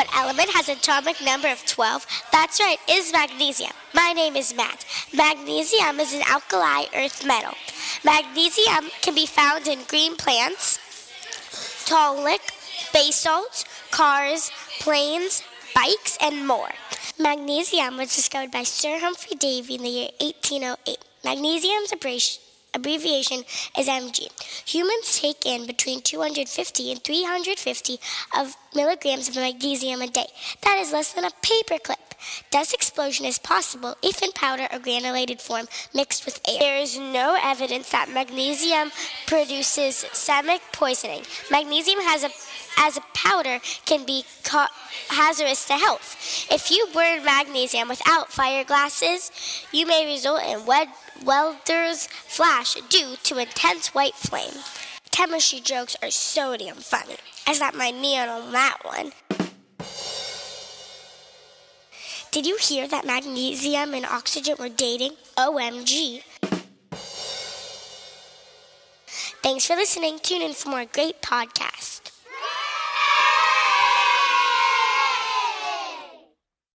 what element has an atomic number of 12? That's right, is magnesium. My name is Matt. Magnesium is an alkali earth metal. Magnesium can be found in green plants, talc, basalt, cars, planes, bikes, and more. Magnesium was discovered by Sir Humphry Davy in the year 1808. Magnesium's abbreviation is Mg. Humans take in between 250 and 350 milligrams of magnesium a day. That is less than a paperclip. Dust explosion is possible if in powder or granulated form mixed with air. There is no evidence that magnesium produces stomach poisoning. Magnesium as a powder can be hazardous to health. If you burn magnesium without fire glasses, you may result in welder's flash due to intense white flame. Chemistry jokes are so damn funny. I slapped my knee on that one. Did you hear that magnesium and oxygen were dating? OMG. Thanks for listening. Tune in for more great podcasts.